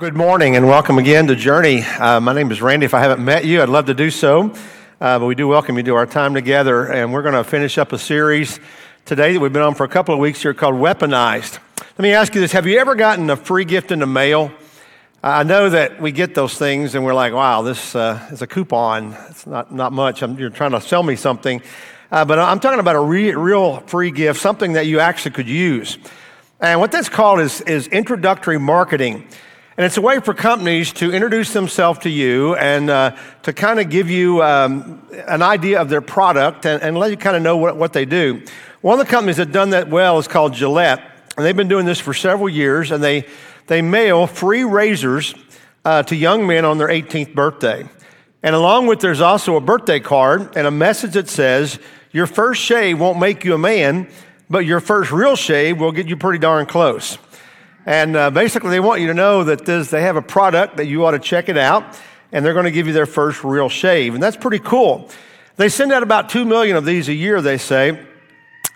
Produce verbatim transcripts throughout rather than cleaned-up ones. Good morning and welcome again to Journey. Uh, my name is Randy. If I haven't met you, I'd love to do so. Uh, but we do welcome you to our time together, and we're going to finish up a series today that we've been on for a couple of weeks here called Weaponized. Let me ask you this. Have you ever gotten a free gift in the mail? I know that we get those things and we're like, wow, this uh, is a coupon. It's not, not much. I'm, you're trying to sell me something. Uh, but I'm talking about a re- real free gift, something that you actually could use. And what that's called is, is introductory marketing. And it's a way for companies to introduce themselves to you and uh, to kind of give you um, an idea of their product and, and let you kind of know what, what they do. One of the companies that done that well is called Gillette, and they've been doing this for several years, and they, they mail free razors uh, to young men on their eighteenth birthday. And along with, there's also a birthday card and a message that says, your first shave won't make you a man, but your first real shave will get you pretty darn close. And uh, basically, they want you to know that this, they have a product that you ought to check it out, and they're going to give you their first real shave. And that's pretty cool. They send out about two million of these a year, they say,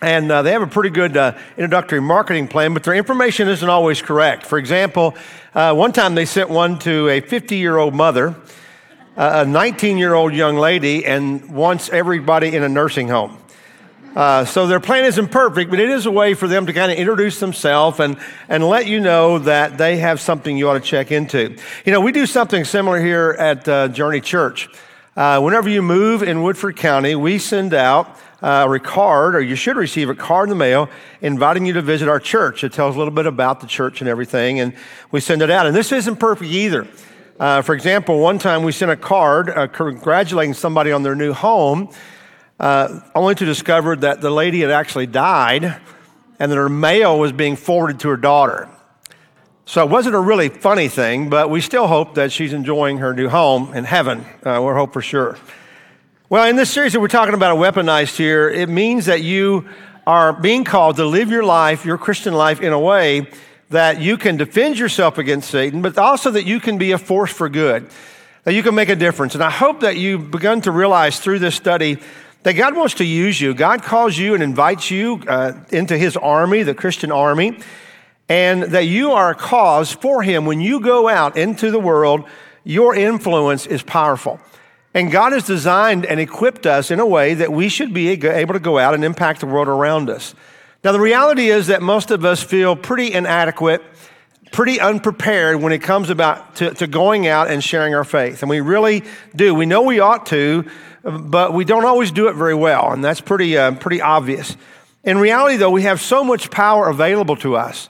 and uh, they have a pretty good uh, introductory marketing plan, but their information isn't always correct. For example, uh, one time they sent one to a fifty-year-old mother, uh, a nineteen-year-old young lady, and once everybody in a nursing home. Uh, so their plan isn't perfect, but it is a way for them to kind of introduce themselves and, and let you know that they have something you ought to check into. You know, we do something similar here at uh, Journey Church. Uh, whenever you move in Woodford County, we send out uh, a card, or you should receive a card in the mail, inviting you to visit our church. It tells a little bit about the church and everything, and we send it out. And this isn't perfect either. Uh, for example, one time we sent a card uh, congratulating somebody on their new home, Uh, only to discover that the lady had actually died and that her mail was being forwarded to her daughter. So it wasn't a really funny thing, but we still hope that she's enjoying her new home in heaven. Uh, we'll hope for sure. Well, in this series that we're talking about, Weaponized here, it means that you are being called to live your life, your Christian life, in a way that you can defend yourself against Satan, but also that you can be a force for good, that you can make a difference. And I hope that you've begun to realize through this study that God wants to use you. God calls you and invites you uh, into his army, the Christian army, and that you are a cause for him. When you go out into the world, your influence is powerful. And God has designed and equipped us in a way that we should be able to go out and impact the world around us. Now, the reality is that most of us feel pretty inadequate, pretty unprepared when it comes about to, to going out and sharing our faith. And we really do. We know we ought to, but we don't always do it very well, and that's pretty uh, pretty obvious. In reality, though, we have so much power available to us.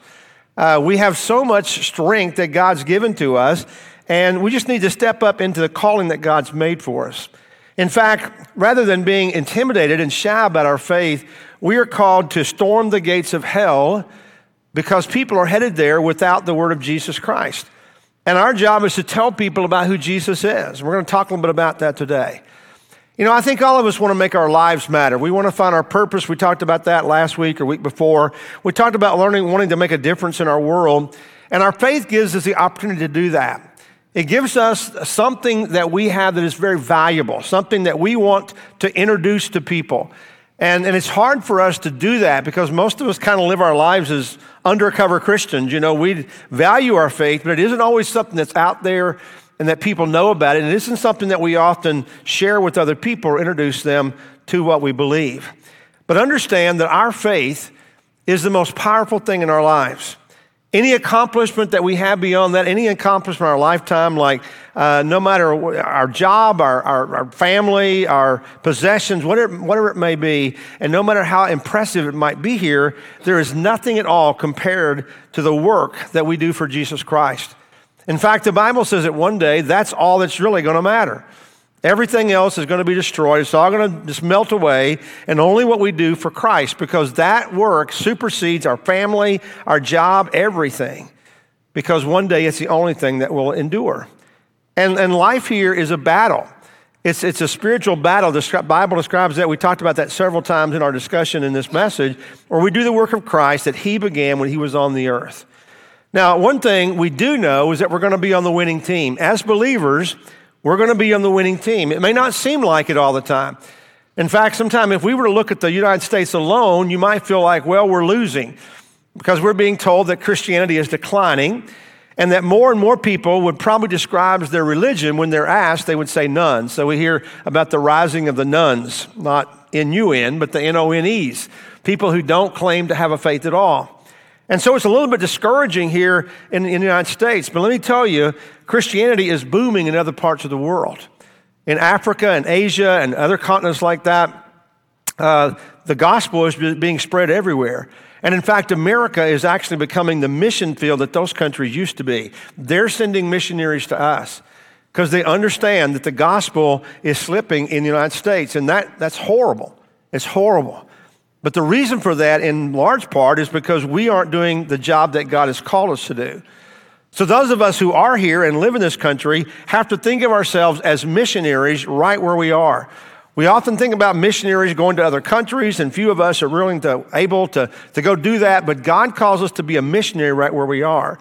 Uh, we have so much strength that God's given to us, and we just need to step up into the calling that God's made for us. In fact, rather than being intimidated and shy about our faith, we are called to storm the gates of hell because people are headed there without the word of Jesus Christ. And our job is to tell people about who Jesus is. We're going to talk a little bit about that today. You know, I think all of us want to make our lives matter. We want to find our purpose. We talked about that last week or week before. We talked about learning, wanting to make a difference in our world. And our faith gives us the opportunity to do that. It gives us something that we have that is very valuable, something that we want to introduce to people. And, and it's hard for us to do that because most of us kind of live our lives as undercover Christians. You know, we value our faith, but it isn't always something that's out there and that people know about it, and it isn't something that we often share with other people or introduce them to what we believe. But understand that our faith is the most powerful thing in our lives. Any accomplishment that we have beyond that, any accomplishment in our lifetime, like uh, no matter our job, our, our, our family, our possessions, whatever, whatever it may be, and no matter how impressive it might be here, there is nothing at all compared to the work that we do for Jesus Christ. In fact, the Bible says that one day, that's all that's really going to matter. Everything else is going to be destroyed. It's all going to just melt away, and only what we do for Christ, because that work supersedes our family, our job, everything, because one day it's the only thing that will endure. And, and life here is a battle. It's, it's a spiritual battle. The Bible describes that. We talked about that several times in our discussion in this message, where we do the work of Christ that he began when he was on the earth. Now, one thing we do know is that we're going to be on the winning team. As believers, we're going to be on the winning team. It may not seem like it all the time. In fact, sometimes if we were to look at the United States alone, you might feel like, well, we're losing because we're being told that Christianity is declining. and that more and more people would probably describe their religion when they're asked, they would say none. So we hear about the rising of the nuns, not N U N, but the N O N Es, people who don't claim to have a faith at all. And so it's a little bit discouraging here in, in the United States, but let me tell you, Christianity is booming in other parts of the world. In Africa and Asia and other continents like that, uh, the gospel is being spread everywhere. And in fact, America is actually becoming the mission field that those countries used to be. They're sending missionaries to us because they understand that the gospel is slipping in the United States, and that, that's horrible. It's horrible. But the reason for that, in large part, is because we aren't doing the job that God has called us to do. So those of us who are here and live in this country have to think of ourselves as missionaries right where we are. We often think about missionaries going to other countries, and few of us are willing to, able to, to go do that, but God calls us to be a missionary right where we are.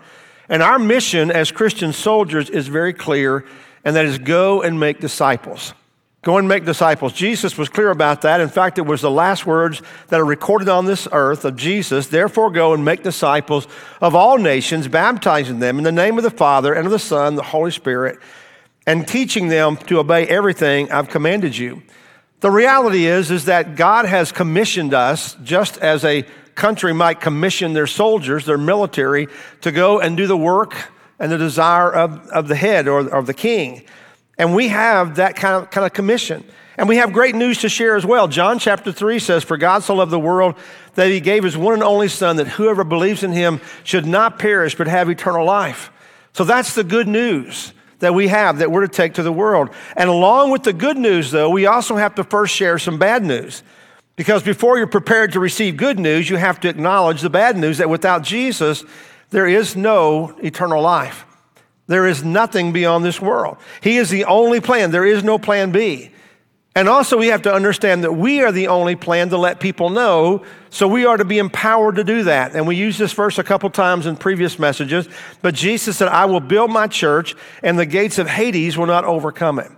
And our mission as Christian soldiers is very clear, and that is go and make disciples. Go and make disciples. Jesus was clear about that. In fact, it was the last words that are recorded on this earth of Jesus. Therefore, go and make disciples of all nations, baptizing them in the name of the Father and of the Son, and the Holy Spirit, and teaching them to obey everything I've commanded you. The reality is, is that God has commissioned us, just as a country might commission their soldiers, their military, to go and do the work and the desire of, of the head or of the king. And we have that kind of, kind of commission. And we have great news to share as well. John chapter three says, "For God so loved the world that he gave his one and only son, that whoever believes in him should not perish but have eternal life." So that's the good news that we have that we're to take to the world. And along with the good news, though, we also have to first share some bad news. Because before you're prepared to receive good news, you have to acknowledge the bad news that without Jesus, there is no eternal life. There is nothing beyond this world. He is the only plan. There is no plan B. And also we have to understand that we are the only plan to let people know, so we are to be empowered to do that. And we used this verse a couple times in previous messages, but Jesus said, "I will build my church, and the gates of Hades will not overcome it."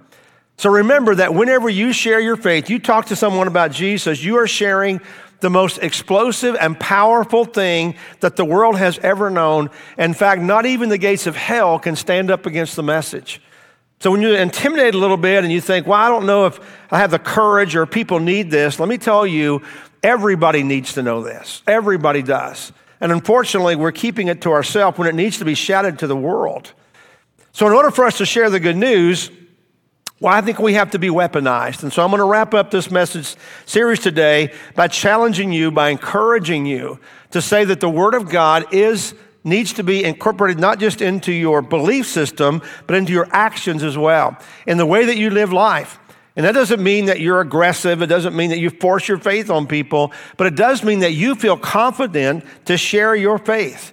So remember that whenever you share your faith, you talk to someone about Jesus, you are sharing the most explosive and powerful thing that the world has ever known. In fact, not even the gates of hell can stand up against the message. So when you're intimidated a little bit and you think, well, I don't know if I have the courage or people need this, let me tell you, everybody needs to know this. Everybody does. And unfortunately, we're keeping it to ourselves when it needs to be shouted to the world. So in order for us to share the good news, well, I think we have to be weaponized. And so I'm going to wrap up this message series today by challenging you, by encouraging you to say that the Word of God is needs to be incorporated not just into your belief system, but into your actions as well, in the way that you live life. And that doesn't mean that you're aggressive. It doesn't mean that you force your faith on people, but it does mean that you feel confident to share your faith,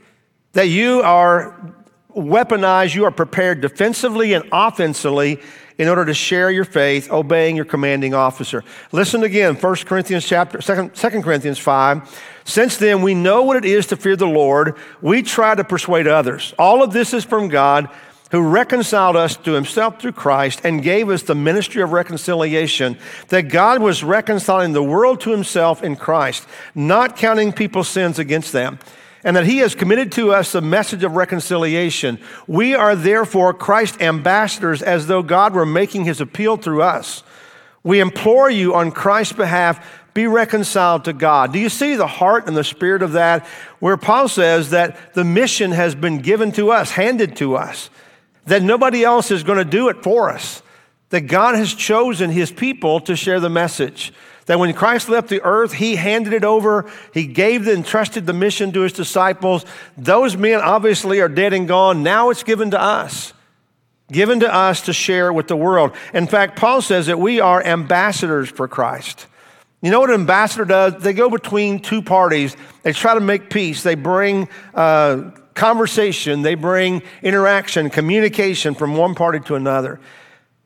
that you are weaponized, you are prepared defensively and offensively in order to share your faith, obeying your commanding officer. Listen again, First Corinthians chapter, Second Corinthians five. "Since then, we know what it is to fear the Lord. We try to persuade others. All of this is from God, who reconciled us to himself through Christ and gave us the ministry of reconciliation, that God was reconciling the world to himself in Christ, not counting people's sins against them, and that he has committed to us the message of reconciliation. We are therefore Christ's ambassadors, as though God were making his appeal through us. We implore you on Christ's behalf, be reconciled to God." Do you see the heart and the spirit of that, where Paul says that the mission has been given to us, handed to us, that nobody else is going to do it for us, that God has chosen his people to share the message, that when Christ left the earth, he handed it over, he gave and entrusted the mission to his disciples. Those men obviously are dead and gone. Now it's given to us, given to us to share with the world. In fact, Paul says that we are ambassadors for Christ. You know what an ambassador does? They go between two parties. They try to make peace. They bring uh, conversation. They bring interaction, communication from one party to another.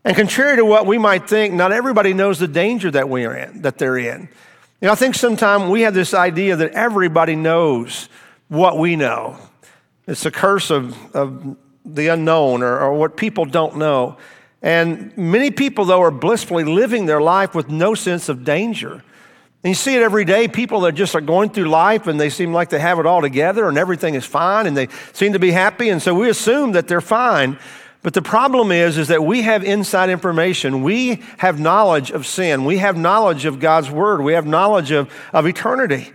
And contrary to what we might think, not everybody knows the danger that we're in, that they're in. You know, I think sometimes we have this idea that everybody knows what we know. It's the curse of, of the unknown, or, or what people don't know. And many people, though, are blissfully living their life with no sense of danger. And you see it every day, people that just are going through life and they seem like they have it all together and everything is fine and they seem to be happy. And so we assume that they're fine. But the problem is, is that we have inside information. We have knowledge of sin. We have knowledge of God's word. We have knowledge of, of eternity.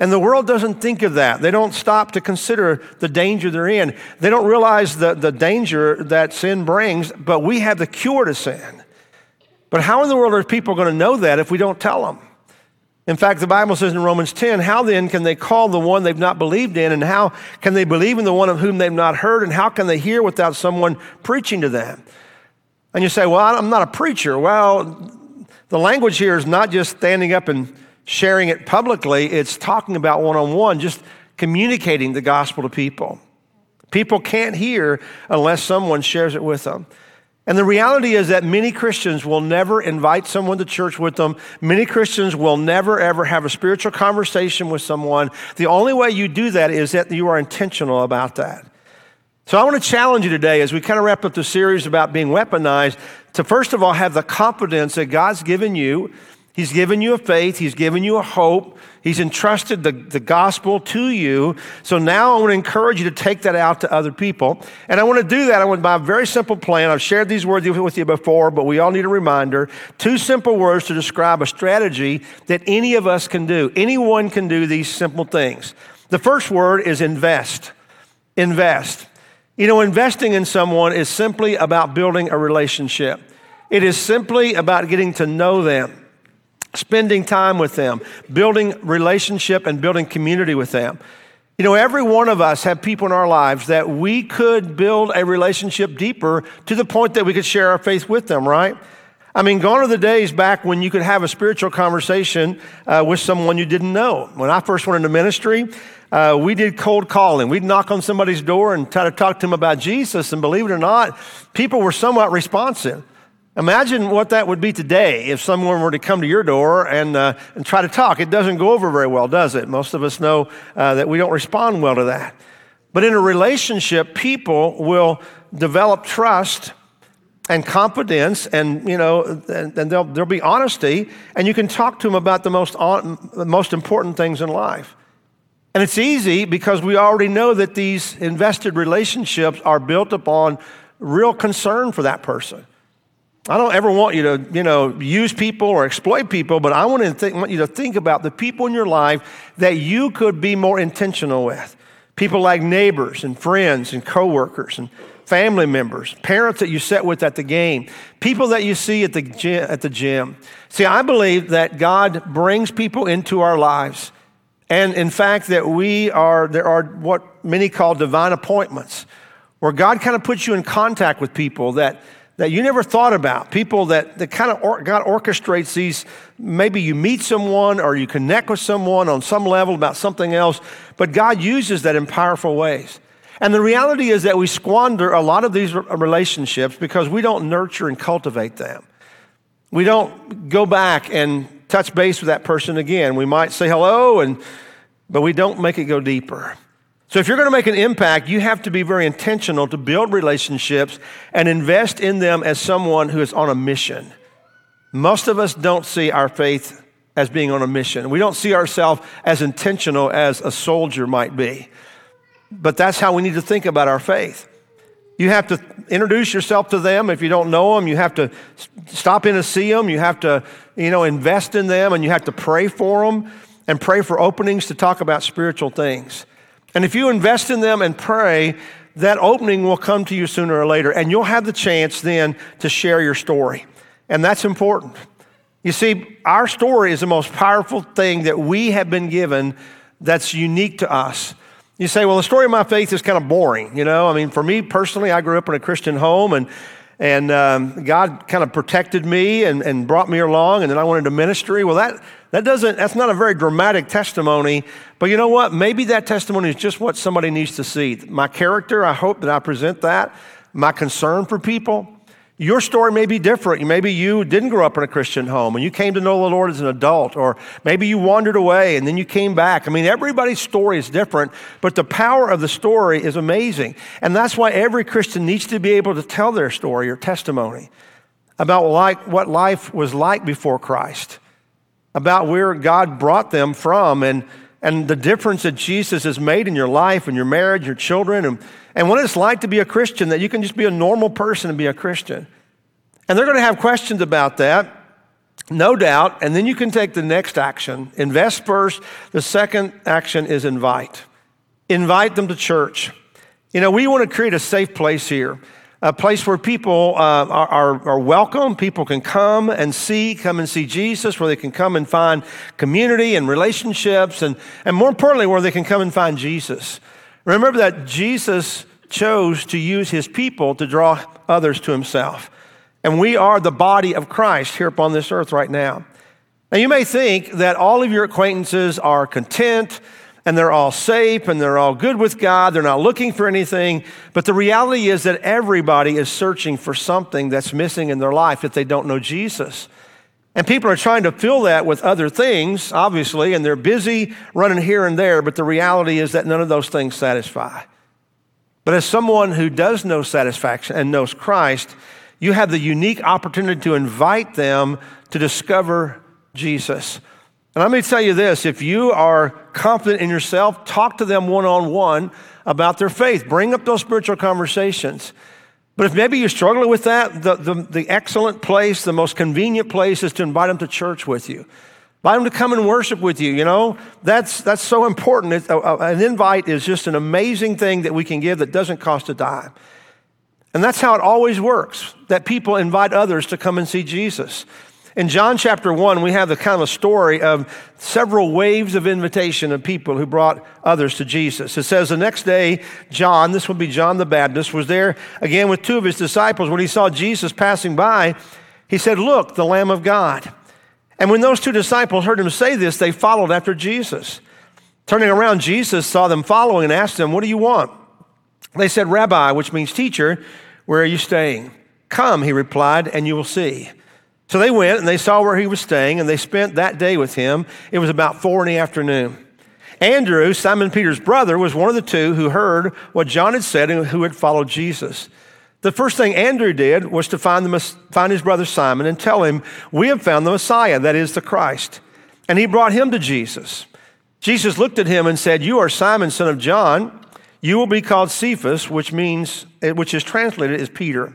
And the world doesn't think of that. They don't stop to consider the danger they're in. They don't realize the, the danger that sin brings, but we have the cure to sin. But how in the world are people going to know that if we don't tell them? In fact, the Bible says in Romans ten, how then can they call the one they've not believed in, and how can they believe in the one of whom they've not heard, and how can they hear without someone preaching to them? And you say, well, I'm not a preacher. Well, the language here is not just standing up and sharing it publicly, it's talking about one-on-one, just communicating the gospel to people. People can't hear unless someone shares it with them. And the reality is that many Christians will never invite someone to church with them. Many Christians will never, ever have a spiritual conversation with someone. The only way you do that is that you are intentional about that. So I want to challenge you today, as we kind of wrap up the series about being weaponized, to first of all have the confidence that God's given you. He's given you a faith. He's given you a hope. He's entrusted the, the gospel to you. So now I want to encourage you to take that out to other people. And I want to do that. I want by a very simple plan. I've shared these words with you before, but we all need a reminder. Two simple words to describe a strategy that any of us can do. Anyone can do these simple things. The first word is invest. Invest. You know, investing in someone is simply about building a relationship. It is simply about getting to know them, spending time with them, building relationship and building community with them. You know, every one of us have people in our lives that we could build a relationship deeper to the point that we could share our faith with them, right? I mean, gone are the days back when you could have a spiritual conversation uh, with someone you didn't know. When I first went into ministry, uh, we did cold calling. We'd knock on somebody's door and try to talk to them about Jesus, and believe it or not, people were somewhat responsive. Imagine what that would be today if someone were to come to your door and uh, and try to talk. It doesn't go over very well, does it? Most of us know uh, that we don't respond well to that. But in a relationship, people will develop trust and confidence, and you know, and, and there'll there'll be honesty, and you can talk to them about the most on, the most important things in life. And it's easy because we already know that these invested relationships are built upon real concern for that person. I don't ever want you to, you know, use people or exploit people, but I want to think, want you to think about the people in your life that you could be more intentional with. People like neighbors and friends and coworkers and family members, parents that you sit with at the game, people that you see at the gym, at the gym. See, I believe that God brings people into our lives, and in fact that we are there are what many call divine appointments, where God kind of puts you in contact with people that. that you never thought about, people that, that kind of or, God orchestrates these. Maybe you meet someone or you connect with someone on some level about something else, but God uses that in powerful ways. And the reality is that we squander a lot of these relationships because we don't nurture and cultivate them. We don't go back and touch base with that person again. We might say hello, and but we don't make it go deeper. So if you're going to make an impact, you have to be very intentional to build relationships and invest in them as someone who is on a mission. Most of us don't see our faith as being on a mission. We don't see ourselves as intentional as a soldier might be. But that's how we need to think about our faith. You have to introduce yourself to them. If you don't know them, you have to stop in to see them. You have to, you know, invest in them, and you have to pray for them and pray for openings to talk about spiritual things. And if you invest in them and pray, that opening will come to you sooner or later, and you'll have the chance then to share your story. And that's important. You see, our story is the most powerful thing that we have been given that's unique to us. You say, well, the story of my faith is kind of boring. You know, I mean, for me personally, I grew up in a Christian home, and and um, God kind of protected me and, and brought me along, and then I went into ministry. Well, that That doesn't, that's not a very dramatic testimony, but you know what? Maybe that testimony is just what somebody needs to see. My character, I hope that I present that. My concern for people. Your story may be different. Maybe you didn't grow up in a Christian home and you came to know the Lord as an adult, or maybe you wandered away and then you came back. I mean, everybody's story is different, but the power of the story is amazing. And that's why every Christian needs to be able to tell their story or testimony about like what life was like before Christ. about where God brought them from and, and the difference that Jesus has made in your life and your marriage, your children, and, and what it's like to be a Christian, that you can just be a normal person and be a Christian. And they're going to have questions about that, no doubt, and then you can take the next action. Invest first. The second action is invite. Invite them to church. You know, we want to create a safe place here, a place where people uh, are, are, are welcome. People can come and see, come and see Jesus, where they can come and find community and relationships, and, and more importantly, where they can come and find Jesus. Remember that Jesus chose to use his people to draw others to himself. And we are the body of Christ here upon this earth right now. Now, you may think that all of your acquaintances are content and they're all safe and they're all good with God. They're not looking for anything. But the reality is that everybody is searching for something that's missing in their life if they don't know Jesus. And people are trying to fill that with other things, obviously, and they're busy running here and there. But the reality is that none of those things satisfy. But as someone who does know satisfaction and knows Christ, you have the unique opportunity to invite them to discover Jesus. And let me tell you this, if you are confident in yourself, talk to them one-on-one about their faith. Bring up those spiritual conversations. But if maybe you're struggling with that, the, the, the excellent place, the most convenient place is to invite them to church with you. Invite them to come and worship with you, you know? That's, that's so important. It's, uh, an invite is just an amazing thing that we can give that doesn't cost a dime. And that's how it always works, that people invite others to come and see Jesus. In John chapter one, we have the kind of a story of several waves of invitation of people who brought others to Jesus. It says the next day, John, this would be John the Baptist, was there again with two of his disciples. When he saw Jesus passing by, he said, "Look, the Lamb of God." And when those two disciples heard him say this, they followed after Jesus. Turning around, Jesus saw them following and asked them, "What do you want?" They said, "Rabbi," which means teacher, "where are you staying?" "Come," he replied, "and you will see." So they went and they saw where he was staying, and they spent that day with him. It was about four in the afternoon. Andrew, Simon Peter's brother, was one of the two who heard what John had said and who had followed Jesus. The first thing Andrew did was to find, the, find his brother Simon and tell him, "We have found the Messiah," that is the Christ. And he brought him to Jesus. Jesus looked at him and said, "You are Simon, son of John. You will be called Cephas," which means, which is translated as Peter.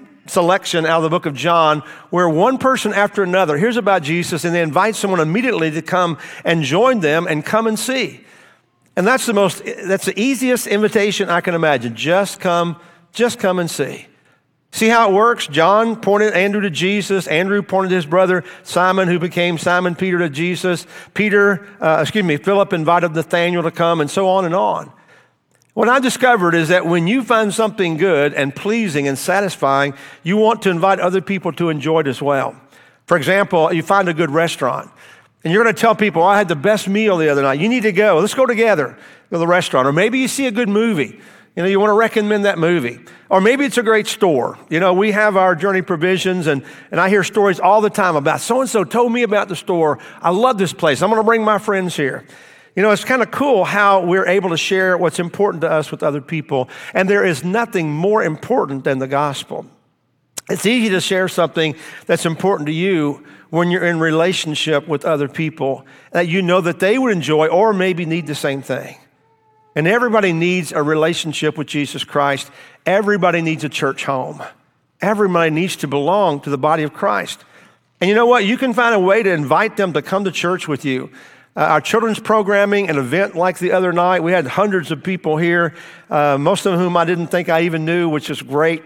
selection out of the book of John, where one person after another hears about Jesus and they invite someone immediately to come and join them and come and see. And that's the most, that's the easiest invitation I can imagine. Just come, just come and see. See how it works? John pointed Andrew to Jesus. Andrew pointed his brother Simon, who became Simon Peter, to Jesus. Peter, uh, excuse me, Philip invited Nathanael to come, and so on and on. What I discovered is that when you find something good and pleasing and satisfying, you want to invite other people to enjoy it as well. For example, you find a good restaurant, and you're going to tell people, "Oh, I had the best meal the other night. You need to go. Let's go together to the restaurant." Or maybe you see a good movie. You know, you want to recommend that movie. Or maybe it's a great store. You know, we have our Journey Provisions, and, and I hear stories all the time about so-and-so told me about the store. I love this place. I'm going to bring my friends here. You know, it's kind of cool how we're able to share what's important to us with other people. And there is nothing more important than the gospel. It's easy to share something that's important to you when you're in relationship with other people that you know that they would enjoy or maybe need the same thing. And everybody needs a relationship with Jesus Christ. Everybody needs a church home. Everybody needs to belong to the body of Christ. And you know what? You can find a way to invite them to come to church with you. Uh, our children's programming, an event like the other night, we had hundreds of people here, uh, most of whom I didn't think I even knew, which is great.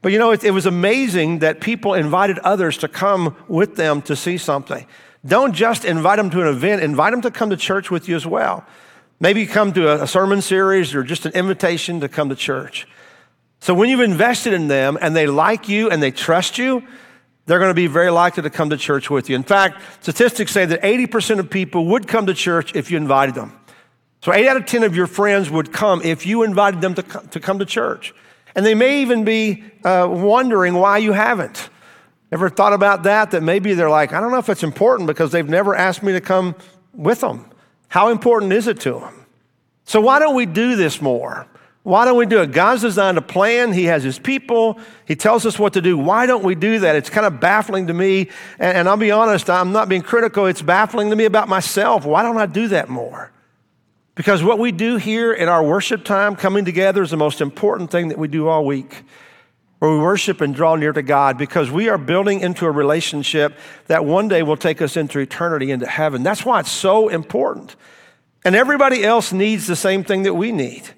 But you know, it, it was amazing that people invited others to come with them to see something. Don't just invite them to an event, invite them to come to church with you as well. Maybe come to a, a sermon series or just an invitation to come to church. So when you've invested in them and they like you and they trust you, they're going to be very likely to come to church with you. In fact, statistics say that eighty percent of people would come to church if you invited them. So eight out of ten of your friends would come if you invited them to come to, come to church. And they may even be uh, wondering why you haven't. Ever thought about that? That maybe they're like, I don't know if it's important because they've never asked me to come with them. How important is it to them? So why don't we do this more? Why don't we do it? God's designed a plan. He has his people. He tells us what to do. Why don't we do that? It's kind of baffling to me. And, and I'll be honest, I'm not being critical. It's baffling to me about myself. Why don't I do that more? Because what we do here in our worship time, coming together, is the most important thing that we do all week, where we worship and draw near to God, because we are building into a relationship that one day will take us into eternity, into heaven. That's why it's so important. And everybody else needs the same thing that we need.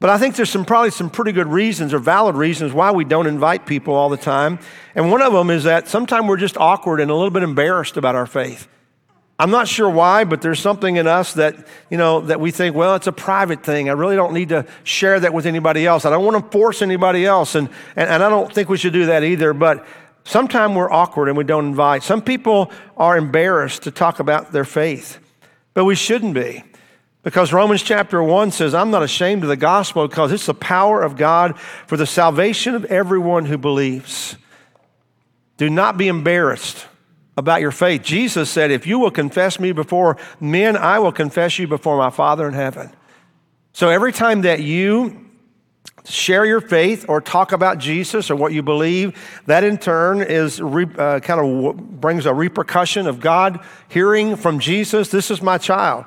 But I think there's some probably some pretty good reasons or valid reasons why we don't invite people all the time. And one of them is that sometimes we're just awkward and a little bit embarrassed about our faith. I'm not sure why, but there's something in us that, you know, that we think, well, it's a private thing. I really don't need to share that with anybody else. I don't want to force anybody else. And, and, and I don't think we should do that either. But sometimes we're awkward and we don't invite. Some people are embarrassed to talk about their faith, but we shouldn't be. Because Romans chapter one says, I'm not ashamed of the gospel because it's the power of God for the salvation of everyone who believes. Do not be embarrassed about your faith. Jesus said, if you will confess me before men, I will confess you before my Father in heaven. So every time that you share your faith or talk about Jesus or what you believe, that in turn is re, uh, kind of brings a repercussion of God hearing from Jesus, this is my child.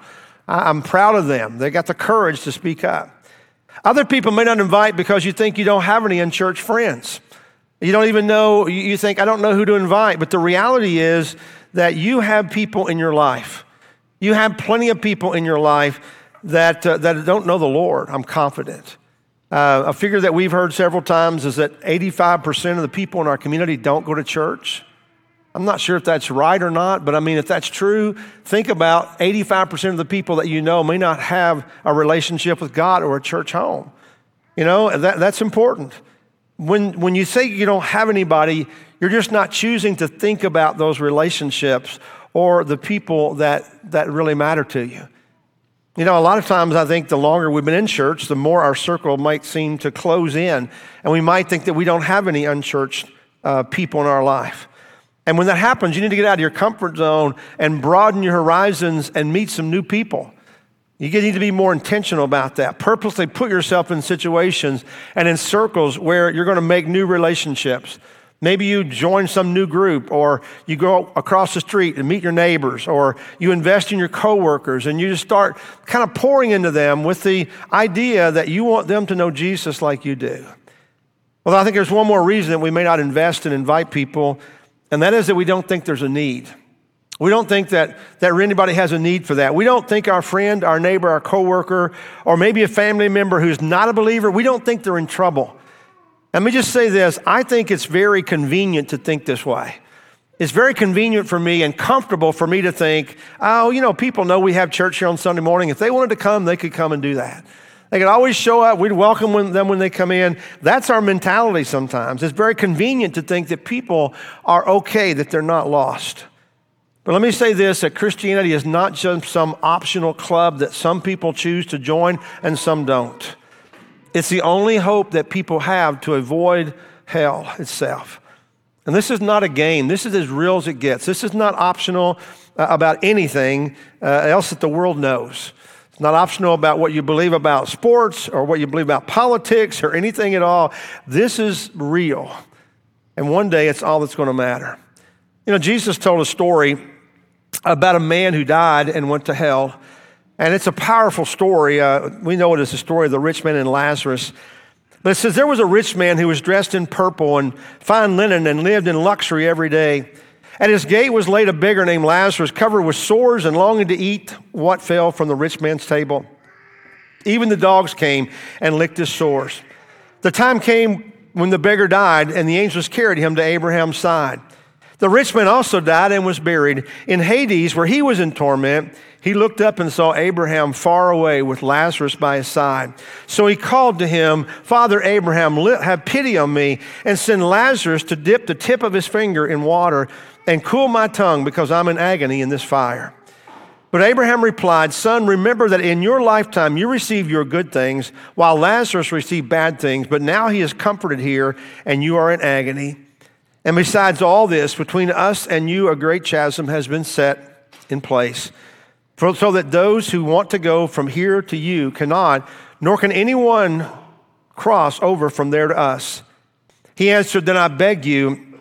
I'm proud of them. They got the courage to speak up. Other people may not invite because you think you don't have any unchurched friends. You don't even know, you think, I don't know who to invite. But the reality is that you have people in your life. You have plenty of people in your life that uh, that don't know the Lord, I'm confident. Uh, a figure that we've heard several times is that eighty-five percent of the people in our community don't go to church. I'm not sure if that's right or not, but I mean, if that's true, think about eighty-five percent of the people that you know may not have a relationship with God or a church home. You know, that, that's important. When when you say you don't have anybody, you're just not choosing to think about those relationships or the people that, that really matter to you. You know, a lot of times I think the longer we've been in church, the more our circle might seem to close in, and we might think that we don't have any unchurched uh, people in our life. And when that happens, you need to get out of your comfort zone and broaden your horizons and meet some new people. You need to be more intentional about that. Purposely put yourself in situations and in circles where you're going to make new relationships. Maybe you join some new group, or you go across the street and meet your neighbors, or you invest in your coworkers and you just start kind of pouring into them with the idea that you want them to know Jesus like you do. Well, I think there's one more reason that we may not invest and invite people. And that is that we don't think there's a need. We don't think that, that anybody has a need for that. We don't think our friend, our neighbor, our coworker, or maybe a family member who's not a believer, we don't think they're in trouble. Let me just say this. I think it's very convenient to think this way. It's very convenient for me and comfortable for me to think, oh, you know, people know we have church here on Sunday morning. If they wanted to come, they could come and do that. They could always show up. We'd welcome when, them when they come in. That's our mentality sometimes. It's very convenient to think that people are okay, that they're not lost. But let me say this, that Christianity is not just some optional club that some people choose to join and some don't. It's the only hope that people have to avoid hell itself. And this is not a game. This is as real as it gets. This is not optional uh, about anything uh, else that the world knows. Not optional about what you believe about sports or what you believe about politics or anything at all. This is real. And one day it's all that's going to matter. You know, Jesus told a story about a man who died and went to hell. And it's a powerful story. Uh, we know it is the story of the rich man and Lazarus. But it says there was a rich man who was dressed in purple and fine linen and lived in luxury every day. At his gate was laid a beggar named Lazarus, covered with sores and longing to eat what fell from the rich man's table. Even the dogs came and licked his sores. The time came when the beggar died, and the angels carried him to Abraham's side. The rich man also died and was buried. In Hades, where he was in torment, he looked up and saw Abraham far away with Lazarus by his side. So he called to him, Father Abraham, have pity on me, and send Lazarus to dip the tip of his finger in water and cool my tongue because I'm in agony in this fire. But Abraham replied, son, remember that in your lifetime you received your good things, while Lazarus received bad things, but now he is comforted here, and you are in agony. And besides all this, between us and you a great chasm has been set in place, for, so that those who want to go from here to you cannot, nor can anyone cross over from there to us. He answered, then I beg you,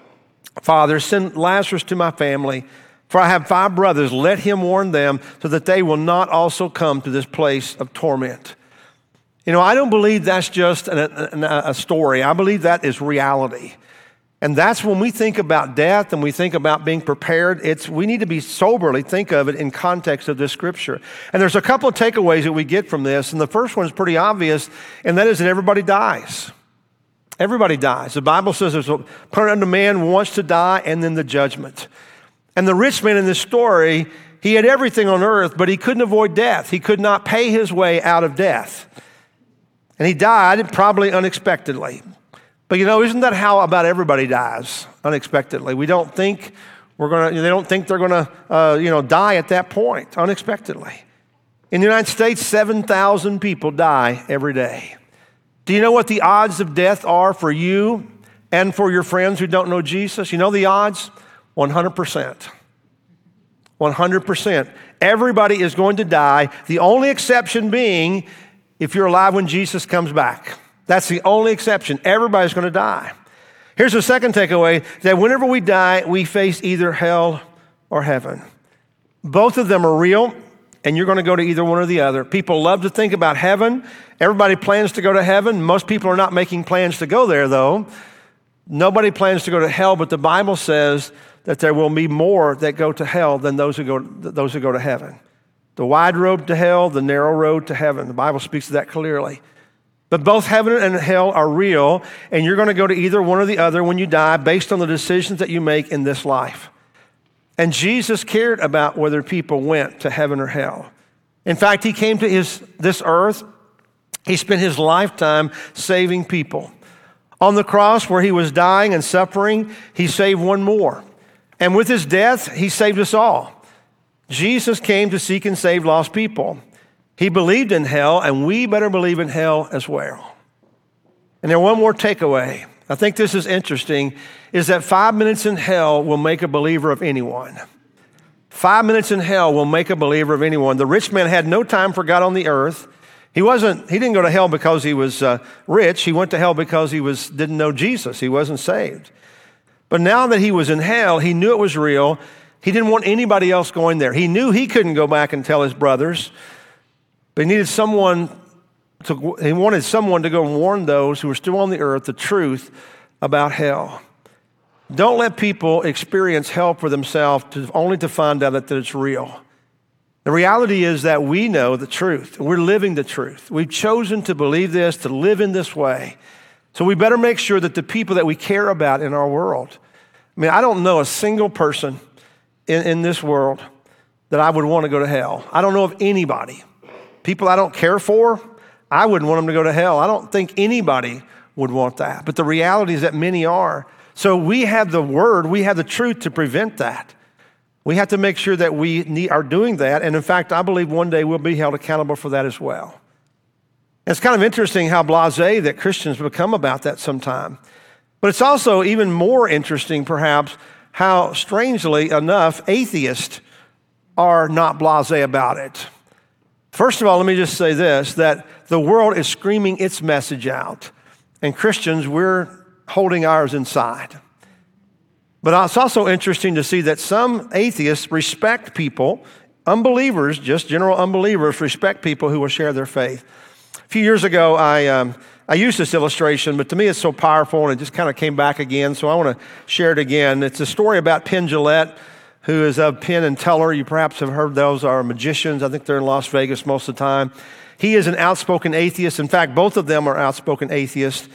Father, send Lazarus to my family, for I have five brothers, let him warn them so that they will not also come to this place of torment. You know, I don't believe that's just an, an, a story. I believe that is reality. And that's when we think about death and we think about being prepared, it's we need to be soberly think of it in context of this scripture. And there's a couple of takeaways that we get from this. And the first one is pretty obvious, and that is that everybody dies. Everybody dies. The Bible says there's a appointed unto man wants to die and then the judgment. And the rich man in this story, he had everything on earth, but he couldn't avoid death. He could not pay his way out of death. And he died probably unexpectedly. But you know, isn't that how about everybody dies unexpectedly? We don't think we're going to, they don't think they're going to, uh, you know, die at that point unexpectedly. In the United States, seven thousand people die every day. Do you know what the odds of death are for you and for your friends who don't know Jesus? You know the odds? one hundred percent. one hundred percent. Everybody is going to die. The only exception being if you're alive when Jesus comes back. That's the only exception. Everybody's going to die. Here's the second takeaway, that whenever we die, we face either hell or heaven. Both of them are real, and you're going to go to either one or the other. People love to think about heaven. Everybody plans to go to heaven. Most people are not making plans to go there, though. Nobody plans to go to hell, but the Bible says that there will be more that go to hell than those who go, those who go to heaven. The wide road to hell, the narrow road to heaven. The Bible speaks to that clearly. But both heaven and hell are real, and you're going to go to either one or the other when you die based on the decisions that you make in this life. And Jesus cared about whether people went to heaven or hell. In fact, he came to his, this earth. He spent his lifetime saving people. On the cross where he was dying and suffering, he saved one more. And with his death, he saved us all. Jesus came to seek and save lost people. He believed in hell, and we better believe in hell as well. And then one more takeaway. I think this is interesting, is that five minutes in hell will make a believer of anyone. Five minutes in hell will make a believer of anyone. The rich man had no time for God on the earth. He wasn't. He didn't go to hell because he was uh, rich. He went to hell because he was didn't know Jesus. He wasn't saved. But now that he was in hell, he knew it was real. He didn't want anybody else going there. He knew he couldn't go back and tell his brothers. But he needed someone to. He wanted someone to go and warn those who were still on the earth the truth about hell. Don't let people experience hell for themselves to, only to find out that, that it's real. The reality is that we know the truth. We're living the truth. We've chosen to believe this, to live in this way. So we better make sure that the people that we care about in our world, I mean, I don't know a single person in, in this world that I would want to go to hell. I don't know of anybody. People I don't care for, I wouldn't want them to go to hell. I don't think anybody would want that. But the reality is that many are. So we have the word, we have the truth to prevent that. We have to make sure that we need, are doing that. And in fact, I believe one day we'll be held accountable for that as well. It's kind of interesting how blasé that Christians become about that sometime. But it's also even more interesting, perhaps, how strangely enough, atheists are not blasé about it. First of all, let me just say this, that the world is screaming its message out. And Christians, we're holding ours inside. But it's also interesting to see that some atheists respect people, unbelievers, just general unbelievers, respect people who will share their faith. A few years ago, I um, I used this illustration, but to me it's so powerful and it just kind of came back again, so I want to share it again. It's a story about Penn Gillette, who is of Penn and Teller. You perhaps have heard those are magicians. I think they're in Las Vegas most of the time. He is an outspoken atheist. In fact, both of them are outspoken atheists.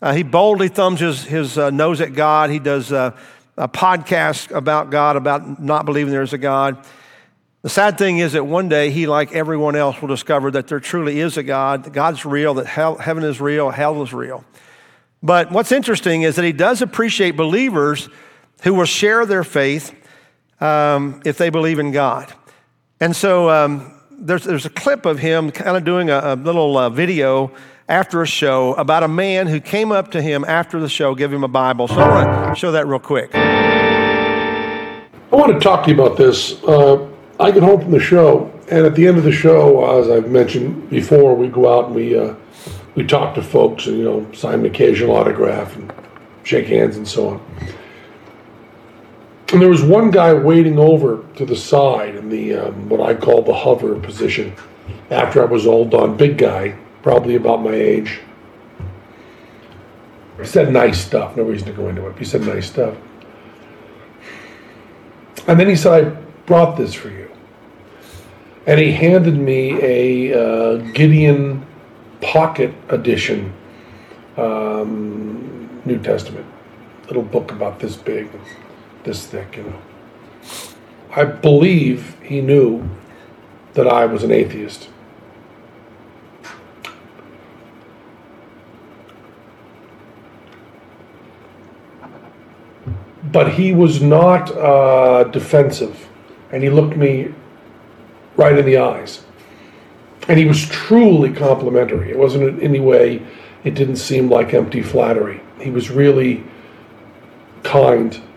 Uh, he boldly thumbs his, his uh, nose at God. He does... Uh, a podcast about God, about not believing there's a God. The sad thing is that one day he, like everyone else, will discover that there truly is a God, that God's real, that hell, heaven is real, hell is real. But what's interesting is that he does appreciate believers who will share their faith um, if they believe in God. And so um, there's there's a clip of him kind of doing a, a little uh, video after a show about a man who came up to him after the show, gave him a Bible. So I want to show that real quick. I want to talk to you about this. Uh, I get home from the show, and at the end of the show, as I've mentioned before, we go out and we uh, we talk to folks and, you know, sign an occasional autograph and shake hands and so on. And there was one guy waiting over to the side in the um, what I call the hover position after I was all done. Big guy, probably about my age. He said nice stuff. No reason to go into it. He said nice stuff. And then he said, I brought this for you. And he handed me a uh, Gideon Pocket Edition um, New Testament. Little book about this big, this thick, you know. I believe he knew that I was an atheist. But he was not uh, defensive, and he looked me right in the eyes. And he was truly complimentary. It wasn't in any way, it didn't seem like empty flattery. He was really kind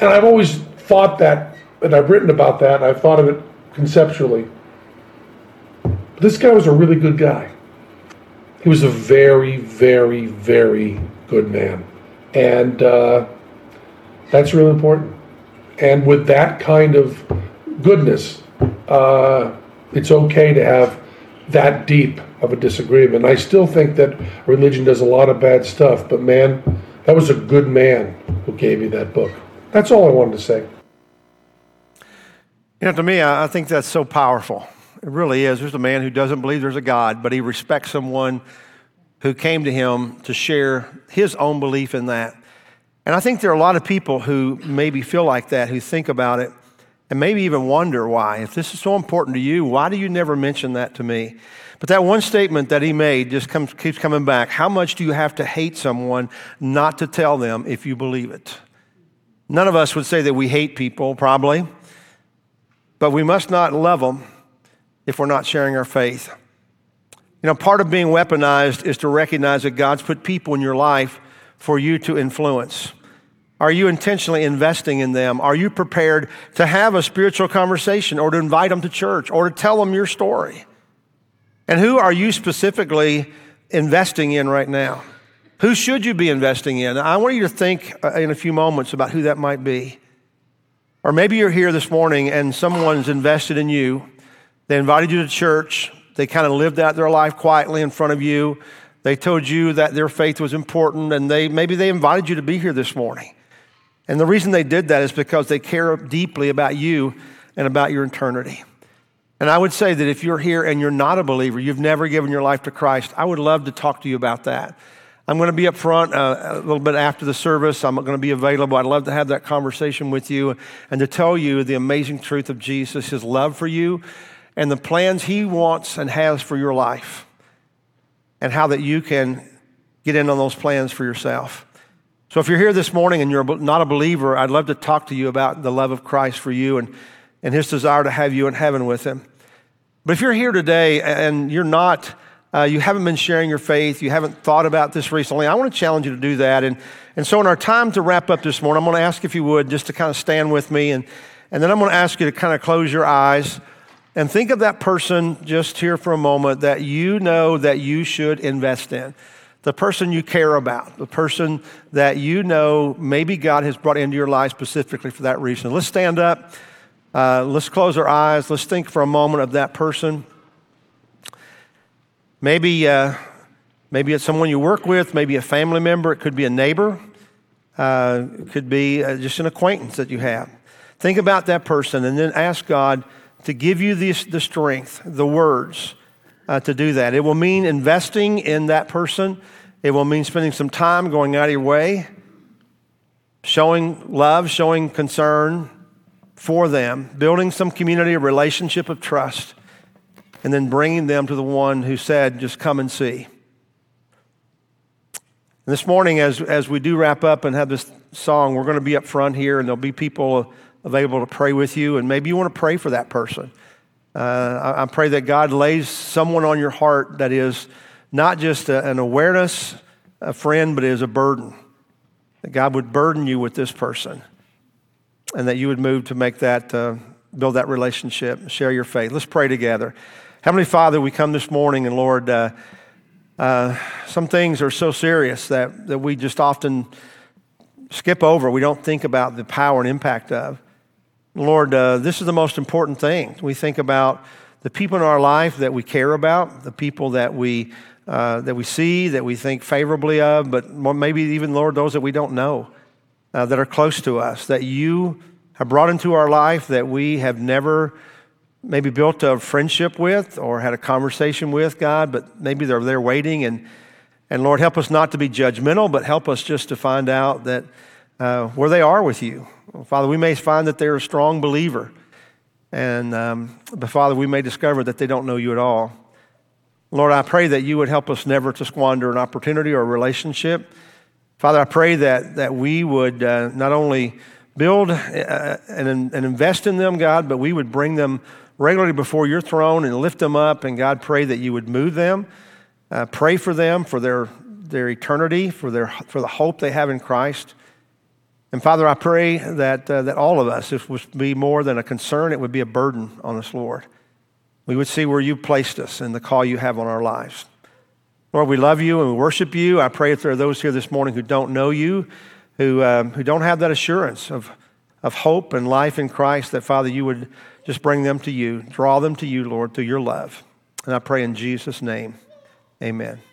And I've always thought that, and I've written about that, and I've thought of it conceptually. But this guy was a really good guy. He was a very, very, very good man. And uh, that's really important. And with that kind of goodness, uh, it's okay to have that deep of a disagreement. And I still think that religion does a lot of bad stuff, but man, that was a good man who gave me that book. That's all I wanted to say. You know, to me, I think that's so powerful. It really is. There's a man who doesn't believe there's a God, but he respects someone who came to him to share his own belief in that. And I think there are a lot of people who maybe feel like that, who think about it, and maybe even wonder why. If this is so important to you, why do you never mention that to me? But that one statement that he made just comes, keeps coming back. How much do you have to hate someone not to tell them if you believe it? None of us would say that we hate people, probably, but we must not love them if we're not sharing our faith. You know, part of being weaponized is to recognize that God's put people in your life for you to influence. Are you intentionally investing in them? Are you prepared to have a spiritual conversation or to invite them to church or to tell them your story? And who are you specifically investing in right now? Who should you be investing in? I want you to think in a few moments about who that might be. Or maybe you're here this morning and someone's invested in you. They invited you to church. They kind of lived out their life quietly in front of you. They told you that their faith was important, and they maybe they invited you to be here this morning. And the reason they did that is because they care deeply about you and about your eternity. And I would say that if you're here and you're not a believer, you've never given your life to Christ, I would love to talk to you about that. I'm going to be up front uh, a little bit after the service. I'm going to be available. I'd love to have that conversation with you and to tell you the amazing truth of Jesus, his love for you, and the plans he wants and has for your life, and how that you can get in on those plans for yourself. So if you're here this morning and you're not a believer, I'd love to talk to you about the love of Christ for you and, and his desire to have you in heaven with him. But if you're here today and you're not Uh, you haven't been sharing your faith, you haven't thought about this recently, I want to challenge you to do that. And and so in our time to wrap up this morning, I'm going to ask if you would just to kind of stand with me, and, and then I'm going to ask you to kind of close your eyes. And think of that person just here for a moment that you know that you should invest in. The person you care about, the person that you know maybe God has brought into your life specifically for that reason. Let's stand up. Uh, let's close our eyes. Let's think for a moment of that person. Maybe uh, maybe it's someone you work with, maybe a family member. It could be a neighbor. Uh, it could be uh, just an acquaintance that you have. Think about that person and then ask God to give you the, the strength, the words uh, to do that. It will mean investing in that person. It will mean spending some time going out of your way, showing love, showing concern for them, building some community, a relationship of trust, and then bringing them to the one who said, just come and see. And this morning, as, as we do wrap up and have this song, we're going to be up front here, and there'll be people available to pray with you, and maybe you want to pray for that person. Uh, I, I pray that God lays someone on your heart that is not just a, an awareness, a friend, but is a burden, that God would burden you with this person, and that you would move to make that uh, build that relationship, share your faith. Let's pray together. Heavenly Father, we come this morning, and Lord, uh, uh, some things are so serious that, that we just often skip over. We don't think about the power and impact of. Lord, uh, this is the most important thing. We think about the people in our life that we care about, the people that we uh, that we see, that we think favorably of, but maybe even, Lord, those that we don't know, uh, that are close to us, that you have brought into our life that we have never maybe built a friendship with or had a conversation with, God, but maybe they're there waiting. And, and Lord, help us not to be judgmental, but help us just to find out that uh, where they are with you. Father, we may find that they're a strong believer. And, um, but Father, we may discover that they don't know you at all. Lord, I pray that you would help us never to squander an opportunity or a relationship. Father, I pray that, that we would uh, not only build uh, and, and invest in them, God, but we would bring them regularly before your throne and lift them up. And God, pray that you would move them, uh, pray for them, for their their eternity, for their for the hope they have in Christ. And Father, I pray that uh, that all of us, if it would be more than a concern, it would be a burden on us, Lord. We would see where you placed us and the call you have on our lives. Lord, we love you and we worship you. I pray if there are those here this morning who don't know you, who um, who don't have that assurance of, of hope and life in Christ, that, Father, you would just bring them to you, draw them to you, Lord, through your love. And I pray in Jesus' name, amen.